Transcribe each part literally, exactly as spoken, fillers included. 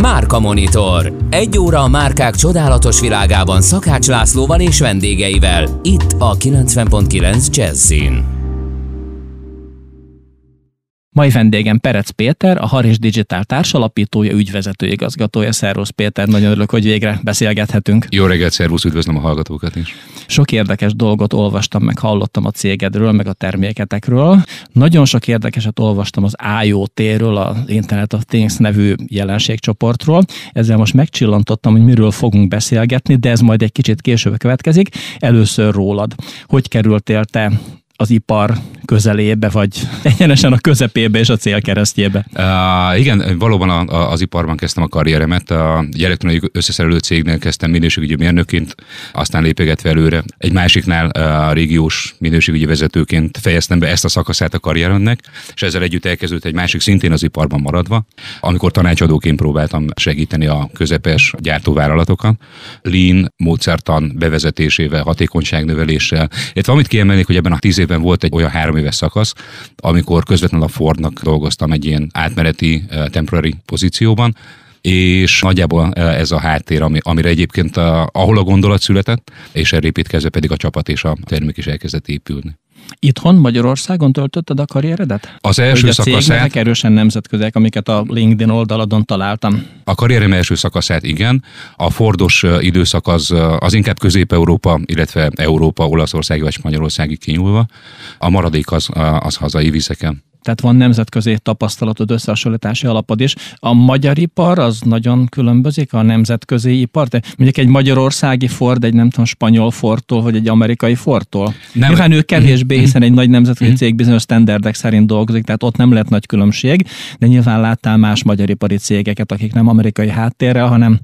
Márka Monitor. Egy óra a márkák csodálatos világában Szakács Lászlóval és vendégeivel. Itt a kilencven pont kilenc Jazzyn. Mai vendégem Perecz Péter, a Hairis Digital társalapítója, ügyvezető igazgatója. Szervusz Péter, nagyon örülök, hogy végre beszélgethetünk. Jó reggelt, szervusz, üdvözlöm a hallgatókat is. Sok érdekes dolgot olvastam, meg hallottam a cégedről, meg a terméketekről. Nagyon sok érdekeset olvastam az I o T-ről, az Internet of Things nevű jelenségcsoportról. Ezzel most megcsillantottam, hogy miről fogunk beszélgetni, de ez majd egy kicsit később következik. Először rólad. Hogy kerültél te az ipar közelébe, vagy egyenesen a közepébe és a célkeresztjébe? Uh, igen, valóban a, a, az iparban kezdtem a karrieremet. A elektronikai összeszerelő cégnél kezdtem minőségügyi mérnökként, aztán lépegetve előre. Egy másiknál a régiós minőségügyi vezetőként fejeztem be ezt a szakaszát a karrieremnek, és ezzel együtt elkezdődött egy másik, szintén az iparban maradva, amikor tanácsadóként próbáltam segíteni a közepes gyártóvállalatokat. Lean módszertan bevezetésével, hatékonyságnöveléssel. Itt valamit kiemelnék, hogy ebben a tíz évben volt egy olyan három éves szakasz, amikor közvetlenül a Fordnak dolgoztam egy ilyen átmeneti, temporary pozícióban, és nagyjából ez a háttér, ami, amire egyébként, a, ahol a gondolat született, és erre építkezve pedig a csapat és a termék is elkezdett épülni. Itthon Magyarországon töltötted a karrieredet? Az első a szakaszát... erősen nemzetközek, amiket a LinkedIn oldaladon találtam. A karrierem első szakaszát igen. A Fordos időszak az, az inkább Közép-Európa, illetve Európa, Olaszország vagy Spanyolországig kinyúlva. A maradék az, az hazai vizeken. Tehát van nemzetközi tapasztalatod, összehasonlítási alapod is. A magyar ipar az nagyon különbözik a nemzetközi ipar? De mondjuk egy magyarországi Ford, egy nem tudom, spanyol Fordtól, vagy egy amerikai Fordtól. Nem. Nyilván ő kevésbé, hiszen egy nagy nemzetközi cég bizonyos standardek szerint dolgozik, tehát ott nem lett nagy különbség, de nyilván láttál más magyaripari cégeket, akik nem amerikai háttérrel, hanem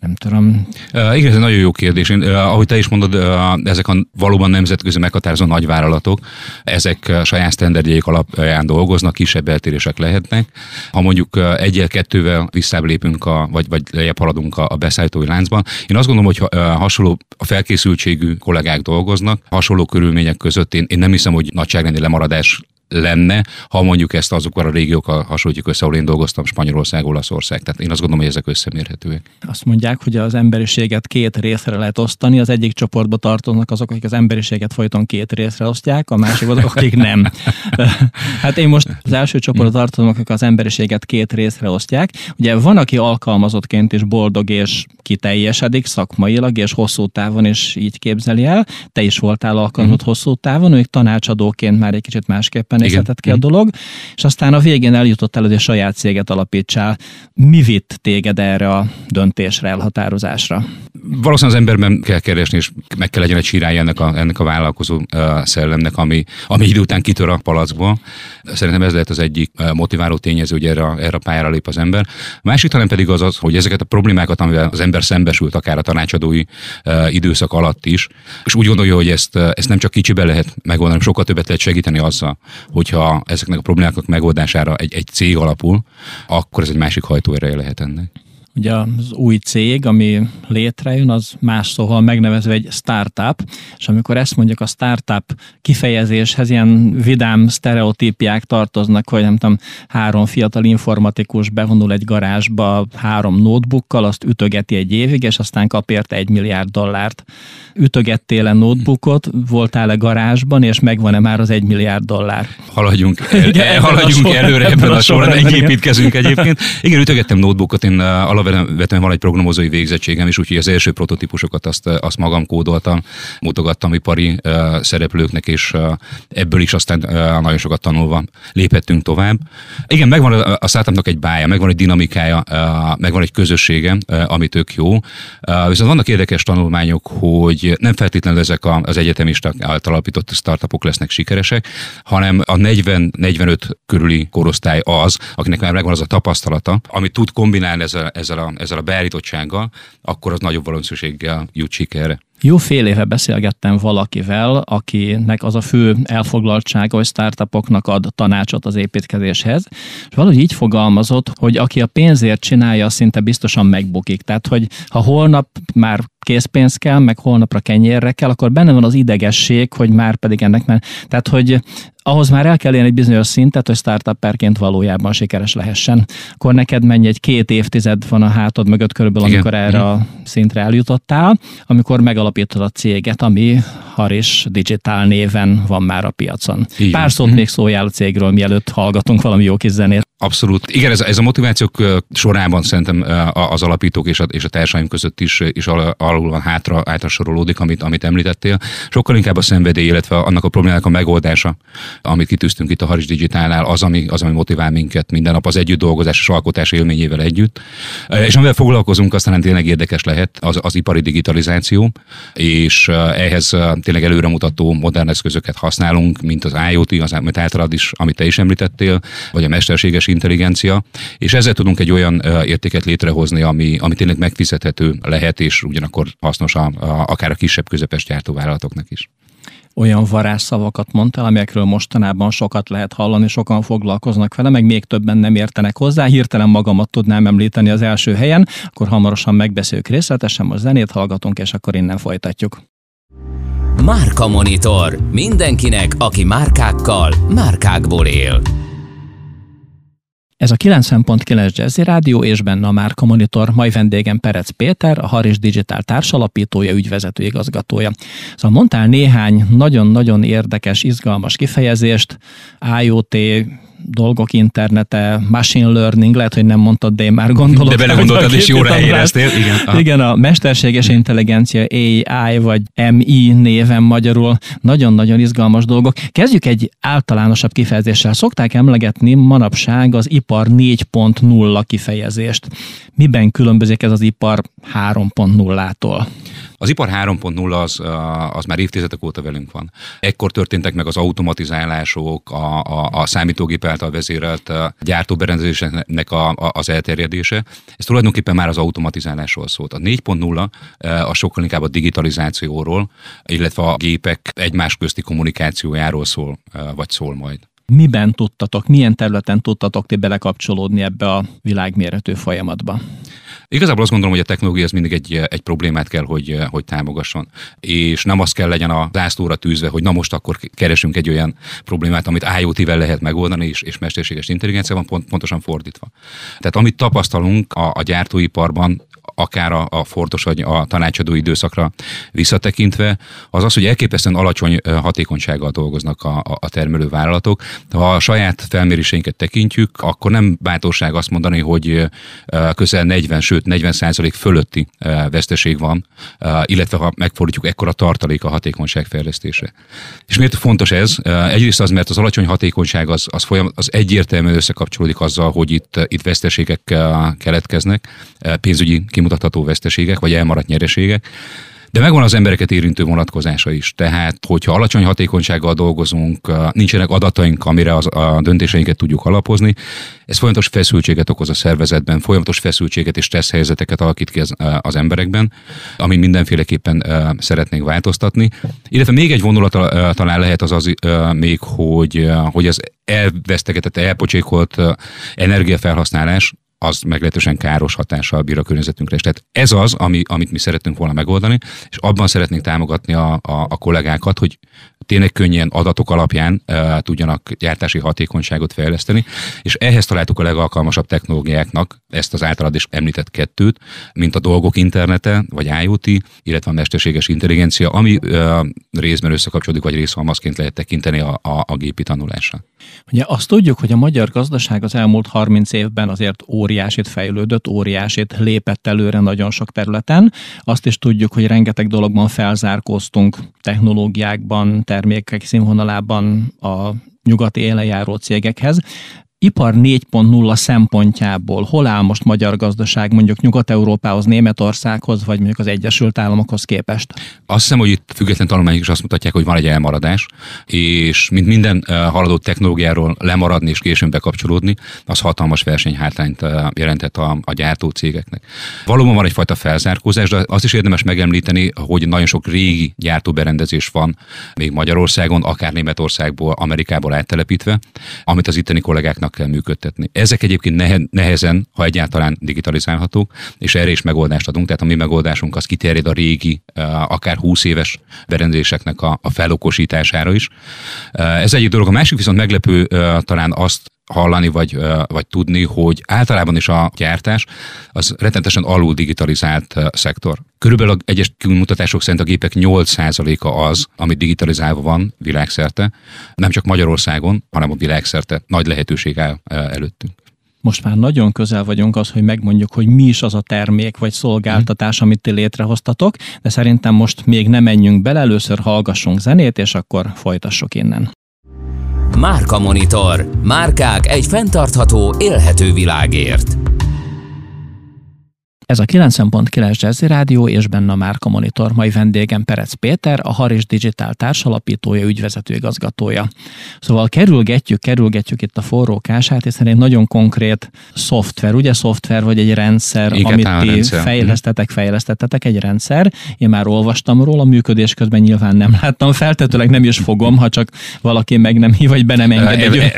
nem tudom. Uh, igen, ez egy nagyon jó kérdés. Én, uh, ahogy te is mondod, uh, ezek a valóban nemzetközi meghatározó nagyvállalatok, ezek uh, saját standardjeik alapján dolgoznak, kisebb eltérések lehetnek. Ha mondjuk egyel-kettővel visszább lépünk, a, vagy, vagy lejjebb haladunk a, a beszállítói láncban, én azt gondolom, hogy ha, hasonló a felkészültségű kollégák dolgoznak, hasonló körülmények között én, én nem hiszem, hogy nagyságrendi lemaradás lenne, ha mondjuk ezt azokkal a régiókkal hasonlítjuk össze, ahol én dolgoztam, Spanyolország, Olaszország. Tehát én azt gondolom, hogy ezek összemérhetőek. Azt mondják, hogy az emberiséget két részre lehet osztani. Az egyik csoportba tartoznak azok, akik az emberiséget folyton két részre osztják, a másik azok, akik nem. Hát én most az első csoportba tartozom, akik az emberiséget két részre osztják. Ugye van, aki alkalmazottként is boldog és kiteljesedik szakmailag, és hosszú távon is így képzeli el. Te is voltál alkalmazott hosszú távon, ők tanácsadóként már egy kicsit másképpen nézhetett ki a dolog, és aztán a végén eljutott el, hogy a saját céget alapítsál. Mi vitt téged erre a döntésre, elhatározásra? Valószínűleg az emberben kell keresni, és meg kell legyen egy sírály ennek a, ennek a vállalkozó szellemnek, ami, ami idő után kitör a palackból. Szerintem ez lehet az egyik motiváló tényező, hogy erre, erre a pályára lép az ember. A másik talán pedig az az, hogy ezeket a problémákat, amivel az ember szembesült, akár a tanácsadói időszak alatt is, és úgy gondolja, hogy ezt, ezt nem csak kicsiben lehet megoldani, sokkal többet lehet segíteni azzal, hogyha ezeknek a problémáknak megoldására egy, egy cég alapul, akkor ez egy másik hajtóereje lehet ennek. Ugye az új cég, ami létrejön, az más szóval megnevezve egy startup, és amikor ezt mondjuk a startup kifejezéshez ilyen vidám sztereotípiák tartoznak, hogy nem tudom, három fiatal informatikus bevonul egy garázsba három notebookkal, azt ütögeti egy évig, és aztán kap érte egy milliárd dollárt. Ütögettél-e notebookot, voltál-e garázsban, és megvan-e már az egy milliárd dollár? Haladjunk, el, igen, el, haladjunk során, előre ebben a során, egy építkezünk egyébként. Igen, ütögettem notebookot, én alap vettem, van egy programozói végzettségem is, úgyhogy az első prototípusokat azt, azt magam kódoltam, mutogattam ipari uh, szereplőknek, és uh, ebből is aztán uh, nagyon sokat tanulva lépettünk tovább. Igen, megvan a, a startupnak egy bája, megvan egy dinamikája, uh, megvan egy közössége, uh, ami tök jó. Uh, viszont vannak érdekes tanulmányok, hogy nem feltétlenül ezek a, az egyetemisták által alapított startupok lesznek sikeresek, hanem a negyven-negyvenöt körüli korosztály az, akinek már megvan az a tapasztalata, amit tud kombinálni ezzel, ezzel a, ezzel a beállítottsággal, akkor az nagyobb valószínűséggel jut sikerre. Jó fél éve beszélgettem valakivel, akinek az a fő elfoglaltsága, hogy startupoknak ad tanácsot az építkezéshez, és valahogy így fogalmazott, hogy aki a pénzért csinálja, szinte biztosan megbukik. Tehát, hogy ha holnap már készpénz kell, meg holnapra kenyérre kell, akkor benne van az idegesség, hogy már pedig ennek már... Tehát, hogy ahhoz már el kell érni egy bizonyos szintet, hogy startupperként valójában sikeres lehessen. Akkor neked mennyi egy két évtized van a hátod mögött körülbelül, igen, amikor erre a szintre eljutottál, amikor megalapítod a céget, ami Hairis Digital néven van már a piacon. Igen. Pár szót mm-hmm. még szóljál a cégről, mielőtt hallgatunk valami jó kis zenét. Abszolút. Igen, ez, ez a motivációk sorában szerintem az alapítók és a, és a társaim között is, is al, alul van hátra, hátra sorolódik, amit, amit említettél. Sokkal inkább a szenvedély, illetve annak a problémának a megoldása, amit kitűztünk itt a Hairis Digitálnál, az ami, az, ami motivál minket minden nap az együtt dolgozás és alkotás élményével együtt. És amivel foglalkozunk, aztán tényleg érdekes lehet az, az ipari digitalizáció, és ehhez tényleg előremutató modern eszközöket használunk, mint az IoT, az, amit általad is, amit te is említettél, vagy a mesterséges intelligencia, és ezzel tudunk egy olyan értéket létrehozni, ami, ami tényleg megfizethető lehet, és ugyanakkor hasznos a, a, akár a kisebb közepes gyártóvállalatoknak is. Olyan varázsszavakat mondtál, amikről mostanában sokat lehet hallani, sokan foglalkoznak vele, meg még többen nem értenek hozzá. Hirtelen magamat tudnám említeni az első helyen, akkor hamarosan megbeszéljük részletesen, most zenét hallgatunk, és akkor innen folytatjuk. Márka Monitor. Mindenkinek, aki márkákkal, márkákból él. Ez a kilencven pont kilenc Jazzy Rádió, és benne a Márka Monitor. Mai vendégem Perecz Péter, a Hairis Digital társalapítója, ügyvezető igazgatója. Szóval mondtál néhány nagyon-nagyon érdekes, izgalmas kifejezést, IoT, dolgok internete, machine learning, lehet, hogy nem mondtad, de én már gondolod. De belegondoltad, és jóra éreztél. Igen. Igen, a mesterséges intelligencia, á i vagy em i néven magyarul, nagyon-nagyon izgalmas dolgok. Kezdjük egy általánosabb kifejezéssel. Szokták emlegetni manapság az ipar négy pont nulla kifejezést. Miben különbözik ez az ipar három pont nullától? Az ipar három pont nulla az, az már évtizedek óta velünk van. Ekkor történtek meg az automatizálások, a, a, a számítógép által vezérelt gyártóberendezéseknek a, a, az elterjedése. Ez tulajdonképpen már az automatizálásról szólt. A négy pont nulla a sokkal inkább a digitalizációról, illetve a gépek egymás közti kommunikációjáról szól, vagy szól majd. Miben tudtatok, milyen területen tudtatok ti belekapcsolódni ebbe a világméretű folyamatba? Igazából azt gondolom, hogy a technológia az mindig egy, egy problémát kell, hogy, hogy támogasson. És nem az kell legyen a zászlóra tűzve, hogy na most akkor keresünk egy olyan problémát, amit IoT-vel lehet megoldani, és, és mesterséges intelligenciával, pont, pontosan fordítva. Tehát amit tapasztalunk a, a gyártóiparban, akár a, a Fordos vagy a tanácsadó időszakra visszatekintve, az az, hogy elképesztően alacsony hatékonysággal dolgoznak a, a termelővállalatok. Ha a saját felméréseinket tekintjük, akkor nem bátorság azt mondani, hogy közel negyven, sőt negyven százalék fölötti veszteség van, illetve ha megfordítjuk, ekkora tartalék a hatékonyság fejlesztése. És miért fontos ez? Egyrészt az, mert az alacsony hatékonyság az, az, folyamat, az egyértelműen összekapcsolódik azzal, hogy itt, itt veszteségek keletkeznek, pénzügyi kimutatható veszteségek, vagy elmaradt nyereségek. De megvan az embereket érintő vonatkozása is. Tehát, hogyha alacsony hatékonysággal dolgozunk, nincsenek adataink, amire az, a döntéseinket tudjuk alapozni, ez folyamatos feszültséget okoz a szervezetben, folyamatos feszültséget és stressz helyzeteket alakít ki az, az emberekben, amin mindenféleképpen szeretnénk változtatni. Illetve még egy vonulata talán lehet az az még, hogy, hogy az elvesztegetett, elpocsékolt energiafelhasználás, az meglehetősen káros hatással bír a környezetünkre. És tehát ez az, ami, amit mi szeretünk volna megoldani, és abban szeretnénk támogatni a, a, a kollégákat, hogy tényleg könnyen adatok alapján e, tudjanak gyártási hatékonyságot fejleszteni, és ehhez találtuk a legalkalmasabb technológiáknak ezt az általad is említett kettőt, mint a dolgok internete, vagy IoT, illetve a mesterséges intelligencia, ami e, részben összekapcsolódik, vagy részhalmazként lehet tekinteni a, a, a gépi tanulásra. Ugye azt tudjuk, hogy a magyar gazdaság az elmúlt harminc évben azért óriásit fejlődött, óriásit lépett előre nagyon sok területen. Azt is tudjuk, hogy rengeteg dologban felzárkóztunk, technológiákban, termékek színvonalában a nyugati élen járó cégekhez. ipar négy pont nulla szempontjából hol áll most magyar gazdaság mondjuk Nyugat-Európához, Németországhoz, vagy mondjuk az Egyesült Államokhoz képest? Azt hiszem, hogy itt független tanulmányok is azt mutatják, hogy van egy elmaradás, és mint minden haladó technológiáról lemaradni és későn bekapcsolódni, az hatalmas versenyhátrányt jelentett a, a gyártó cégeknek. Valóban van egyfajta felzárkózás, de azt is érdemes megemlíteni, hogy nagyon sok régi gyártóberendezés van még Magyarországon, akár Németországból, Amerikából áttelepítve, amit az itteni kollégáknak kell működtetni. Ezek egyébként nehezen, ha egyáltalán digitalizálhatók, és erre is megoldást adunk, tehát a mi megoldásunk az kiterjed a régi, akár húsz éves berendezéseknek a, a felokosítására is. Ez egyik dolog. A másik viszont meglepő talán azt hallani vagy, vagy tudni, hogy általában is a gyártás az rettenetesen alul digitalizált szektor. Körülbelül egyes kimutatások szerint a gépek nyolc százaléka az, ami digitalizálva van világszerte, nem csak Magyarországon, hanem a világszerte. Nagy lehetőség áll előttünk. Most már nagyon közel vagyunk az, hogy megmondjuk, hogy mi is az a termék vagy szolgáltatás, amit ti létrehoztatok, de szerintem most még nem menjünk bele, először hallgassunk zenét, és akkor folytassuk innen. Márka Monitor. Márkák egy fenntartható, élhető világért. Ez a kilencven pont kilenc Jazzy Rádió, és benne a Márka Monitor. Mai vendégem Perecz Péter, a Hairis Digital társalapítója, ügyvezető igazgatója. Szóval kerülgetjük, kerülgetjük itt a forró kását, hiszen egy nagyon konkrét szoftver, ugye szoftver vagy egy rendszer, igen, amit ti rendszer. fejlesztetek, fejlesztetetek, egy rendszer. Én már olvastam róla, működés közben nyilván nem láttam, feltetőleg nem is fogom, ha csak valaki meg nem hív, vagy be nem enged.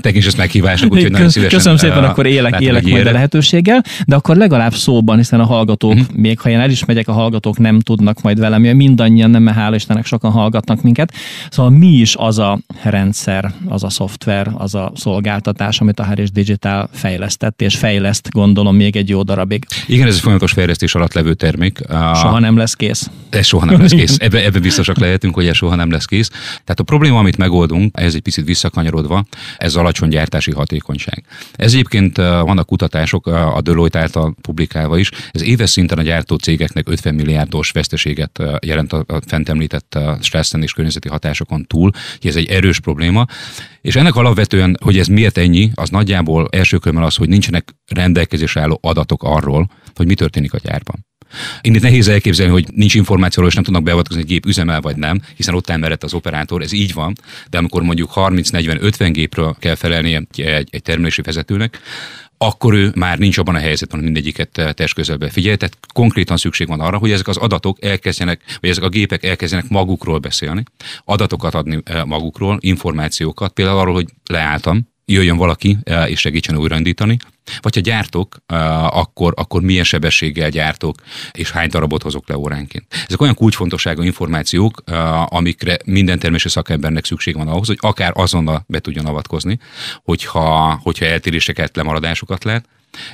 Tekints ezt meghívásnak, úgyhogy nagyon szívesen. Köszönöm szépen, akkor élek, élek majd a lehetőséggel, de akkor legalább szóban, hiszen a hallgatók, uh-huh. még ha én el is megyek, a hallgatók nem tudnak majd velem, mert mindannyian, nem, mert hála Istennek sokan hallgatnak minket. Szóval mi is az a rendszer, az a szoftver, az a szolgáltatás, amit a Hairis Digital fejlesztett, és fejleszt, gondolom, még egy jó darabig. Igen, ez egy folyamatos fejlesztés alatt levő termék. Soha nem lesz kész. Ez soha nem lesz kész. Ebbe, ebbe biztosak lehetünk, hogy ez soha nem lesz kész. Tehát a probléma, amit megoldunk, ez egy picit visszakanyarodva, ez alacsony gyártási hatékonyság. Ez egyébként vannak kutatások a Deloitte által publikálva is, ez éves szinten a gyártó cégeknek ötven milliárdos veszteséget jelent a fent említett stresszen és környezeti hatásokon túl, hogy ez egy erős probléma, és ennek alapvetően, hogy ez miért ennyi, az nagyjából első körben az, hogy nincsenek rendelkezésre álló adatok arról, hogy mi történik a gyárban. Én itt nehéz elképzelni, hogy nincs információról, és nem tudnak beavatkozni, hogy gép üzemel vagy nem, hiszen ott elmerett az operátor, ez így van, de amikor mondjuk harminc, negyven, ötven gépről kell felelni egy, egy, egy termelési vezetőnek, akkor ő már nincs abban a helyzetben, hogy mindegyiket testközelben figyelj. Tehát konkrétan szükség van arra, hogy ezek az adatok elkezdjenek, vagy ezek a gépek elkezdjenek magukról beszélni, adatokat adni magukról, információkat, például arról, hogy leálltam, jöjjön valaki és segítsen újraindítani, vagy ha gyártok, akkor, akkor milyen sebességgel gyártok, és hány darabot hozok le óránként. Ezek olyan kulcsfontosságú információk, amikre minden termési szakembernek szükség van ahhoz, hogy akár azonnal be tudjon avatkozni, hogyha, hogyha eltéréseket, lemaradásokat lát.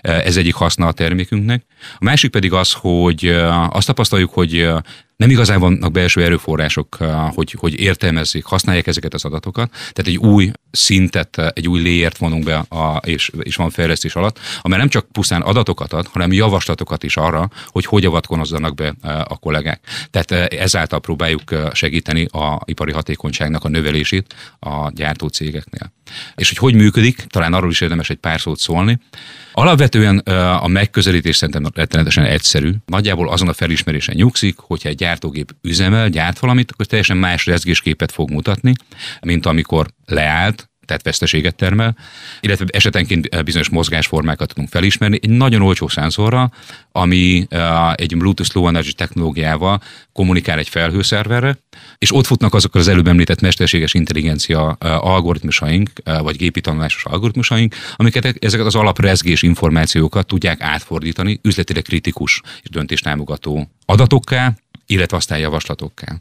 Ez egyik haszna a termékünknek. A másik pedig az, hogy azt tapasztaljuk, hogy nem igazán vannak belső erőforrások, hogy, hogy értelmezzék, használják ezeket az adatokat. Tehát egy új szintet, egy új léért vonunk be, a, és, és van fejlesztés alatt, amely nem csak pusztán adatokat ad, hanem javaslatokat is arra, hogy hogy avatkozzanak be a kollégák. Tehát ezáltal próbáljuk segíteni a ipari hatékonyságnak a növelését a gyártó cégeknél. És hogy hogy működik, talán arról is érdemes egy pár szót szólni. Alapvetően a megközelítés szerintem rettenetesen egyszerű. Nagyjából azon a felismerésen nyugszik, hogyha egy gyártógép üzemel, gyárt valamit, akkor teljesen más rezgésképet fog mutatni, mint amikor leállt, tehát veszteséget termel, illetve esetenként bizonyos mozgásformákat tudunk felismerni egy nagyon olcsó szenzorral, ami egy Bluetooth Low Energy technológiával kommunikál egy felhőszerverre, és ott futnak azok az előbb említett mesterséges intelligencia algoritmusaink, vagy gépi tanulásos algoritmusaink, amiket ezeket az alaprezgés információkat tudják átfordítani üzletileg kritikus és döntéstámogató adatokká, illetve aztán javaslatokká.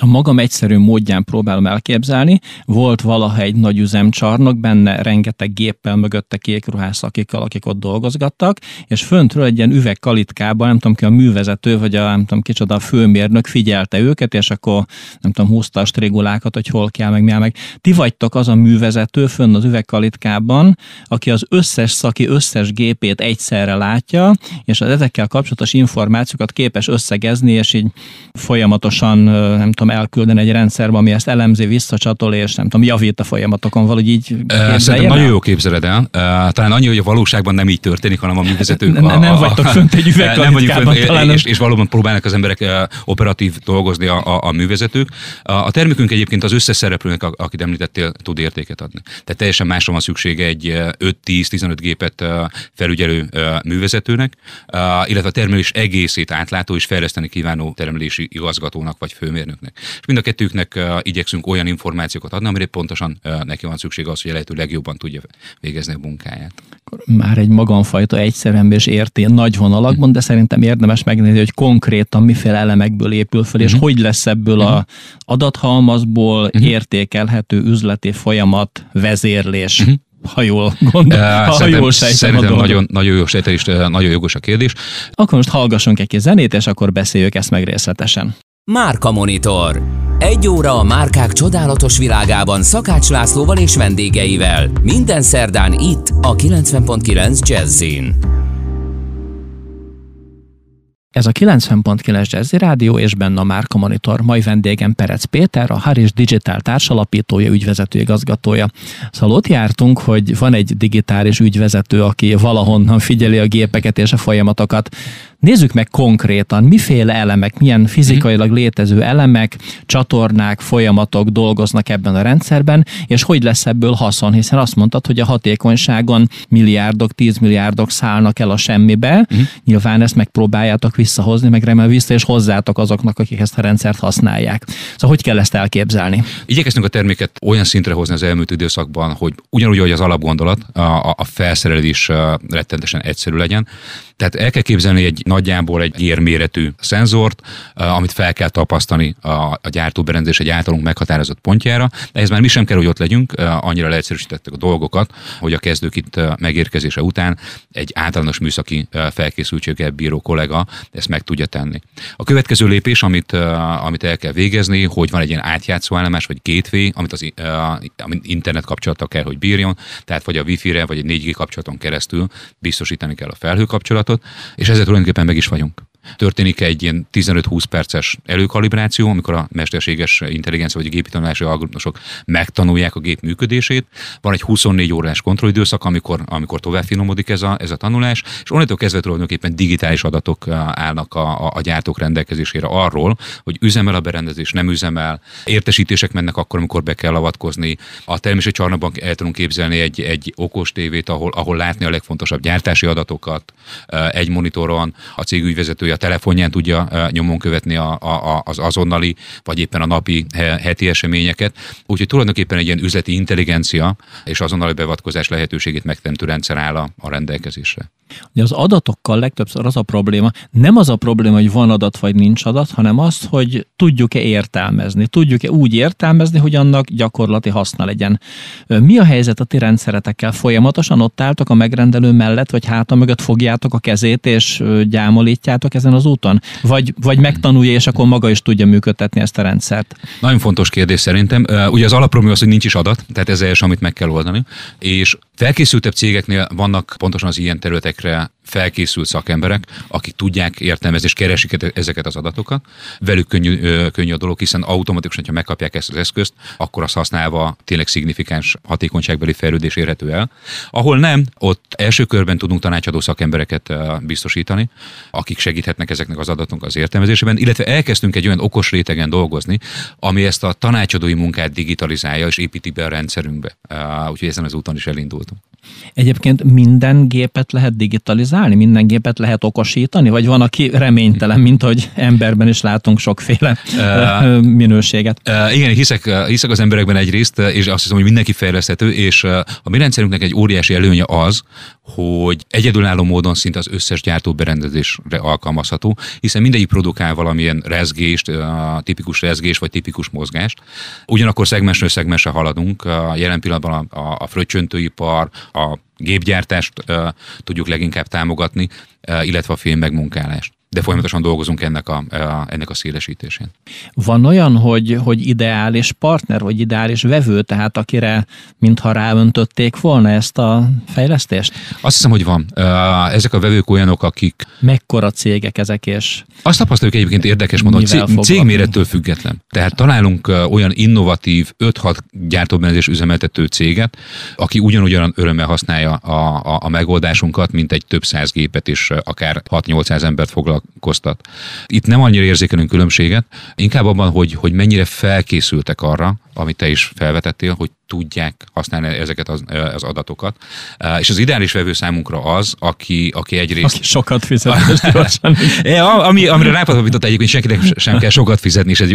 A magam egyszerű módján próbálom elképzelni, volt valaha egy nagy üzemcsarnok, benne rengeteg géppel, mögötte kékruhás akikkal, akik ott dolgozgattak, és föntről egy ilyen üvegkalitkában, nem tudom ki, a művezető, vagy a, nem tudom kicsoda, a főmérnök figyelte őket, és akkor nem tudom, húzta a strigulákat, hogy hol kell, meg mi áll meg. Ti vagytok az a művezető fönn az üvegkalitkában, aki az összes szaki összes gépét egyszerre látja, és az ezekkel kapcsolatos információkat képes összegezni, és így folyamatosan, nem tudom, tudom, elküldeni egy rendszerbe, ami ezt elemzi, visszacsatol, és nem tudom, javít a folyamatokon, valahogy így e, Szerintem el? nagyon jó képzeled el. E, talán annyi, hogy a valóságban nem így történik, hanem a mi vezetők. Nem, a, nem a, vagytok fönt egy üvegkalitkában talán. És, és valóban próbálnak az emberek operatív dolgozni a, a, a művezetők. A, a termékünk egyébként az összes szereplőnek, akit említettél, tud értéket adni. Tehát teljesen másra van szüksége egy öt tíz tizenöt gépet felügyelő művezetőnek, illetve a termelés egészét átlátó és fejleszteni kívánó termelési igazgatónak vagy főmérnöknek. És mind a kettőknek igyekszünk olyan információkat adni, amire pontosan neki van szüksége az, hogy a lehető legjobban tudja végezni a munkáját. Már egy magamfajta egyszerűen és érti nagy vonalakban, mm. de szerintem érdemes megnézni, hogy konkrétan miféle elemekből épül fel, mm. és hogy lesz ebből mm. az adathalmazból mm. értékelhető üzleti folyamat vezérlés. Mm. Ha jól gondolom, ha szerintem, jól sejtem szerintem a nagyon, nagyon jó sejtelés, nagyon jogos a kérdés. Akkor most hallgassunk egy kis zenét, és akkor beszéljük ezt meg részletesen. Márka Monitor. Egy óra a márkák csodálatos világában Szakács Lászlóval és vendégeivel. Minden szerdán itt a kilencven pont kilenc Jazzin. Ez a kilencven pont kilenc Jazzy Rádió, és benne a Márka Monitor. Mai vendégem Perecz Péter, a Hairis Digital társalapítója, ügyvezető igazgatója. Szóval ott jártunk, hogy van egy digitális ügyvezető, aki valahonnan figyeli a gépeket és a folyamatokat. Nézzük meg konkrétan, miféle elemek, milyen fizikailag létező elemek, csatornák, folyamatok dolgoznak ebben a rendszerben, és hogy lesz ebből haszon, hiszen azt mondtad, hogy a hatékonyságon milliárdok, tízmilliárdok szállnak el a semmibe. Uh-huh. Nyilván ezt megpróbáljátok visszahozni, meg remélem vissza, és hozzátok azoknak, akik ezt a rendszert használják. Szóval hogy kell ezt elképzelni? Igyekeztünk a terméket olyan szintre hozni az elmúlt időszakban, hogy ugyanúgy, ahogy az alapgondolat, a, a felszerelés rettentesen egyszerű legyen. Tehát el kell képzelni egy nagyjából egy érméretű szenzort, amit fel kell tapasztani a, a gyártóberendezés egy általunk meghatározott pontjára. De ez már mi sem kell, hogy ott legyünk, annyira leegyszerűsítettek a dolgokat, hogy a kezdők itt megérkezése után egy általános műszaki felkészültséggel bíró kollega ezt meg tudja tenni. A következő lépés, amit, amit el kell végezni, hogy van egy ilyen átjátszó állomás, vagy gateway, amit az amit internet kapcsolata kell, hogy bírjon, tehát vagy a wifi-re, vagy egy négy gé kapcsolaton keresztül biztosítani kell a felhőkapcsolatot, és ezzel tulajdonképpen meg is vagyunk. Történik egy ilyen tizenöt-húsz perces előkalibráció, amikor a mesterséges intelligencia vagy a gépi tanulási algoritmusok megtanulják a gép működését. Van egy huszonnégy órás kontrollidőszak, amikor, amikor tovább finomodik ez a, ez a tanulás, és onnantól kezdve tulajdonképpen digitális adatok állnak a, a gyártók rendelkezésére arról, hogy üzemel a berendezés, nem üzemel, értesítések mennek akkor, amikor be kell avatkozni. A termési csarnokban el tudunk képzelni egy, egy okos tévét, ahol, ahol látni a legfontosabb gyártási adatokat, egy monitoron, a cég ügyvezetője a telefonján tudja nyomon követni a, a, az azonnali, vagy éppen a napi, heti eseményeket. Úgyhogy tulajdonképpen egy ilyen üzleti intelligencia és azonnali beavatkozás lehetőségét megteremtő rendszer áll a, a rendelkezésre. Ugye az adatokkal legtöbbször az a probléma, nem az a probléma, hogy van adat vagy nincs adat, hanem az, hogy tudjuk-e értelmezni, tudjuk-e úgy értelmezni, hogy annak gyakorlati haszna legyen. Mi a helyzet a ti rendszeretekkel? Folyamatosan ott álltok a megrendelő mellett, vagy háta mögött fogjátok a kezét, és gyámolítjátok ezen az úton? Vagy, vagy megtanulja, és akkor maga is tudja működtetni ezt a rendszert? Nagyon fontos kérdés szerintem. Ugye az alapprobléma az, hogy nincs is adat, tehát ez az, amit meg kell oldani. És felkészültebb cégeknél vannak pontosan az ilyen területek felkészült szakemberek, akik tudják értelmezni és keresik ezeket az adatokat. Velük könnyű, könnyű a dolog, hiszen automatikusan, ha megkapják ezt az eszközt, akkor azt használva tényleg szignifikáns hatékonyságbeli fejlődés érhető el. Ahol nem, ott első körben tudunk tanácsadó szakembereket biztosítani, akik segíthetnek ezeknek az adatoknak az értelmezésében, illetve elkezdtünk egy olyan okos rétegen dolgozni, ami ezt a tanácsadói munkát digitalizálja és építi be a rendszerünkbe. Úgyhogy ezen az úton is elindultunk. Egyébként minden gépet lehet digitalizálni? Minden gépet lehet okosítani? Vagy van, aki reménytelen, mint hogy emberben is látunk sokféle uh, minőséget? Uh, igen, hiszek, hiszek az emberekben egyrészt, és azt hiszem, hogy mindenki fejleszthető, és a mi rendszerünknek egy óriási előnye az, hogy egyedülálló módon szinte az összes gyártóberendezésre alkalmazható, hiszen mindegyik produkál valamilyen rezgést, tipikus rezgés vagy tipikus mozgást. Ugyanakkor szegmensről szegmensre haladunk. Jelen pillanatban a, a fröccsöntőipar, a gépgyártást uh, tudjuk leginkább támogatni, uh, illetve a film megmunkálást. de folyamatosan dolgozunk ennek a, a, ennek a szélesítésén. Van olyan, hogy, hogy ideális partner, vagy ideális vevő, tehát akire mintha ráöntötték volna ezt a fejlesztést? Azt hiszem, hogy van. Ezek a vevők olyanok, akik... Mekkora cégek ezek, és... Azt tapasztaljuk egyébként érdekes módon, hogy cégmérettől független. Tehát találunk olyan innovatív öt-hat gyártóberendezés üzemeltető céget, aki ugyanúgyan örömmel használja a, a, a megoldásunkat, mint egy több száz gépet is, akár hat-nyolcszáz embert foglalkoztat. Itt nem annyira érzékelünk különbséget, inkább abban, hogy, hogy mennyire felkészültek arra, amit te is felvetettél, hogy tudják használni ezeket az, az adatokat. És az ideális vevő számunkra az, aki, aki egyrészt... Aki sokat fizet. Ami, amire rápatott egyébként, senkinek sem kell sokat fizetni, és ez,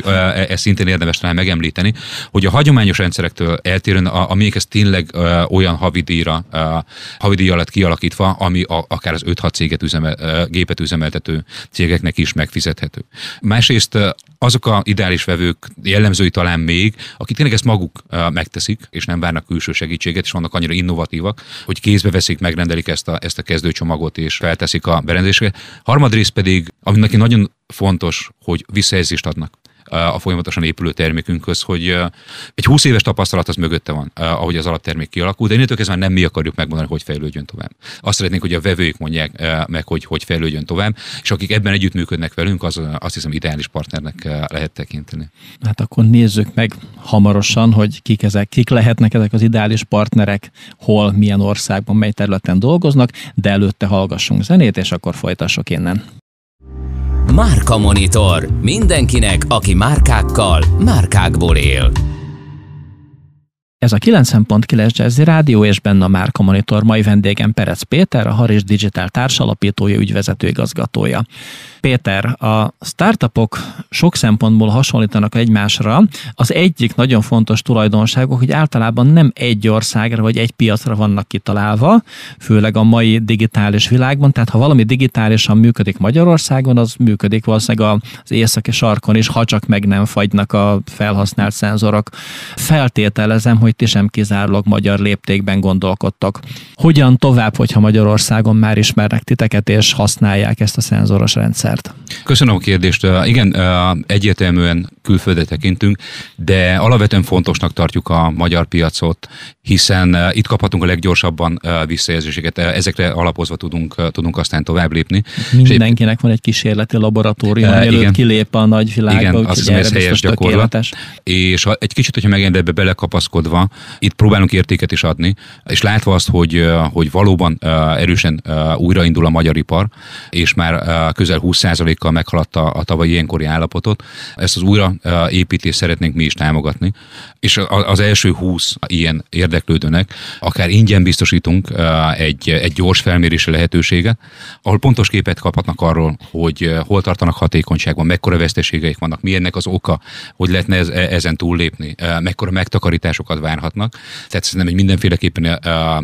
ez szintén érdemes talán megemlíteni, hogy a hagyományos rendszerektől eltérően, amelyek tényleg olyan havidíjra, havidíj alatt kialakítva, ami a, akár az öt-hat céget üzemel, gépet üzemeltető cégeknek is megfizethető. Másrészt azok az ideális vevők jellemzői talán még, akik tényleg ezt maguk megteszik, és nem várnak külső segítséget, és vannak annyira innovatívak, hogy kézbe veszik, megrendelik ezt a, ezt a kezdőcsomagot, és felteszik a berendezéseket. Harmadrészt pedig, ami neki nagyon fontos, hogy visszajelzést adnak a folyamatosan épülő termékünkhöz, hogy egy húsz éves tapasztalat az mögötte van, ahogy az alaptermék kialakul, de innentől kezdve nem mi akarjuk megmondani, hogy fejlődjön tovább. Azt szeretnénk, hogy a vevők mondják meg, hogy hogy fejlődjön tovább, és akik ebben együttműködnek velünk, az azt hiszem ideális partnernek lehet tekinteni. Hát akkor nézzük meg hamarosan, hogy kik ezek, kik lehetnek ezek az ideális partnerek, hol, milyen országban, mely területen dolgoznak, de előtte hallgassunk zenét, és akkor folytassuk innen. Márka Monitor. Mindenkinek, aki márkákkal, márkákból él. Ez a kilencven pont kilenc Jazzy Rádió, és benne a Márka Monitor. Mai vendégem Perecz Péter, a Hairis Digital társalapítója, ügyvezető igazgatója. Péter, a startupok sok szempontból hasonlítanak egymásra. Az egyik nagyon fontos tulajdonságok, hogy általában nem egy országra vagy egy piacra vannak kitalálva, főleg a mai digitális világban. Tehát ha valami digitálisan működik Magyarországon, az működik valószínűleg az északi sarkon is, ha csak meg nem fagynak a felhasznált szenzorok. Feltételezem, hogy ti sem kizárólag magyar léptékben gondolkodtak. Hogyan tovább, hogyha Magyarországon már ismernek titeket, és használják ezt a szenzoros rendszert? Köszönöm a kérdést. Igen, egyértelműen külföldre tekintünk, de alapvetően fontosnak tartjuk a magyar piacot, hiszen itt kaphatunk a leggyorsabban visszajelzéseket. Ezekre alapozva tudunk, tudunk aztán tovább lépni. Mindenkinek van egy kísérleti laboratórium, mielőtt kilép a nagyvilágba. Igen, azt hiszem, ez helyes gyakorlat. És ha egy kicsit, hogyha megint ebbe belekapaszkodva, itt próbálunk értéket is adni, és látva azt, hogy, hogy valóban erősen újraindul a magyar ipar, és már közel húsz százalékkal meghaladta a tavalyi ilyenkori állapotot, ezt az újraépítést szeretnénk mi is támogatni. És az első húsz ilyen érdeklődőnek akár ingyen biztosítunk egy, egy gyors felmérési lehetőséget, ahol pontos képet kaphatnak arról, hogy hol tartanak hatékonyságban, mekkora veszteségeik vannak, mi ennek az oka, hogy lehetne ez, ezen túllépni, mekkora megtakarításokat várhatnak. Tehát szerintem egy mindenféleképpen uh,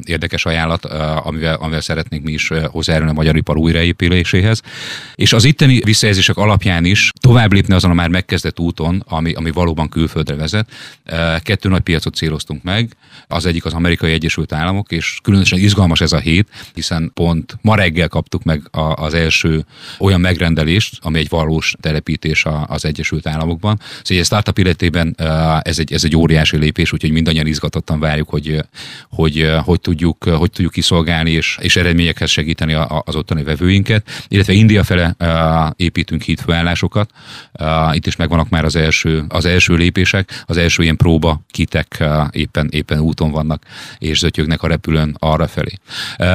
érdekes ajánlat, uh, amivel, amivel szeretnénk mi is uh, hozzájárulni a magyar ipar újraépüléséhez. És az itteni visszajelzések alapján is tovább lépni azon a már megkezdett úton, ami, ami valóban külföldre vezet. Uh, kettő nagy piacot céloztunk meg, az egyik az Amerikai Egyesült Államok, és különösen izgalmas ez a hét, hiszen pont ma reggel kaptuk meg a, az első olyan megrendelést, ami egy valós telepítés a, az Egyesült Államokban. Szóval egy startup életében uh, ez, egy, ez egy óriási lépés, úgyhogy mindannyian izgatottan várjuk, hogy hogy, hogy, tudjuk, hogy tudjuk kiszolgálni és, és eredményekhez segíteni az ottani vevőinket, illetve India fele építünk hídfőállásokat. Itt is megvannak már az első, az első lépések, az első ilyen próba kitek éppen, éppen úton vannak, és zötyögnek a repülőn arra felé.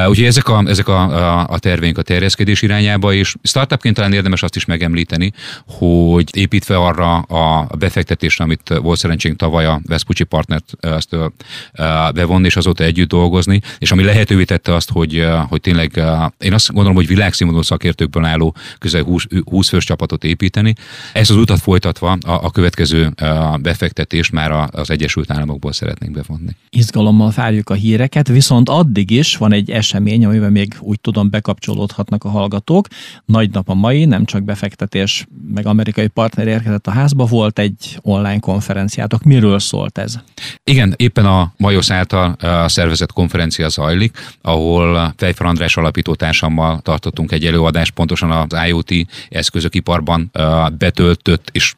Úgyhogy ezek a, ezek a, a tervénk a terjeszkedés irányába, és startupként talán érdemes azt is megemlíteni, hogy építve arra a befektetésre, amit volt szerencsénk tavaly a Vespucci partnert ezt bevonni, és azóta együtt dolgozni, és ami lehetővé tette azt, hogy, hogy tényleg én azt gondolom, hogy világszínvonalú szakértőkből álló közel húsz fős csapatot építeni. Ezt az utat folytatva a, a következő befektetést már az Egyesült Államokból szeretnénk bevonni. Izgalommal várjuk a híreket, viszont addig is van egy esemény, amiben még úgy tudom bekapcsolódhatnak a hallgatók. Nagy nap a mai, nem csak befektetés, meg amerikai partner érkezett a házba, volt egy online konferenciátok. Miről szólt ez? Igen, Igen, éppen a Majosz által a szervezett konferencia zajlik, ahol Fejfer András alapítótársammal tartottunk egy előadást, pontosan az IoT eszközök iparban betöltött és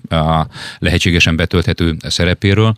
lehetségesen betölthető szerepéről.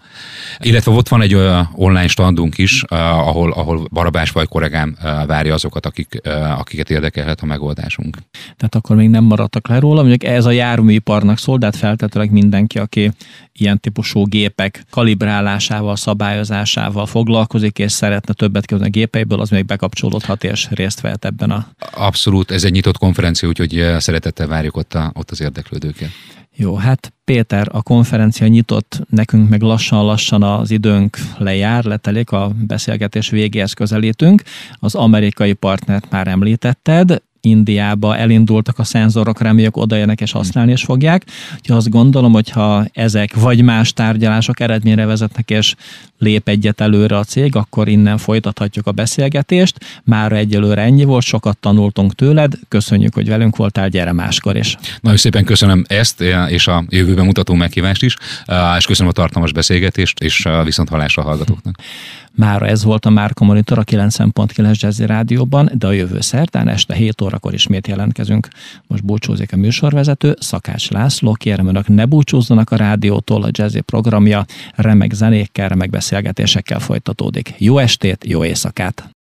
Illetve ott van egy online standunk is, ahol, ahol Barabás vagy kollégám várja azokat, akik, akiket érdekelhet a megoldásunk. Tehát akkor még nem maradtak le róla, mondjuk ez a járműiparnak szól, de hát feltétlenül mindenki, aki ilyen típusú gépek kalibrálásával, szabályozásával foglalkozik, és szeretne többet kihozni a gépeiből, az még bekapcsolódhat és részt vehet ebben a... Abszolút, ez egy nyitott konferencia, úgyhogy szeretettel várjuk ott, a, ott az érdeklődőket. Jó, hát Péter, a konferencia nyitott, nekünk meg lassan-lassan az időnk lejár, letelik, a beszélgetés végéhez közelítünk. Az amerikai partnert már említetted, Indiába elindultak a szenzorok, reméljük odajönnek és használni is fogják. Úgyhogy azt gondolom, hogyha ezek vagy más tárgyalások eredményre vezetnek és lép egyet előre a cég, akkor innen folytathatjuk a beszélgetést. Mára egyelőre ennyi volt, sokat tanultunk tőled, köszönjük, hogy velünk voltál, gyere máskor is. Nagyon szépen köszönöm ezt és a jövőben mutató meghívást is, és köszönöm a tartalmas beszélgetést, és viszonthallásra hallgatóknak. Mára ez volt a Márka Monitor a kilencven pont kilenc Jazzy Rádióban, de a jövő szerdán este hét órakor ismét jelentkezünk. Most búcsúzik a műsorvezető, Szakács László. Kérem, önök ne búcsúzzanak a rádiótól, a Jazzy programja remek zenékkel, remek beszélgetésekkel folytatódik. Jó estét, jó éjszakát!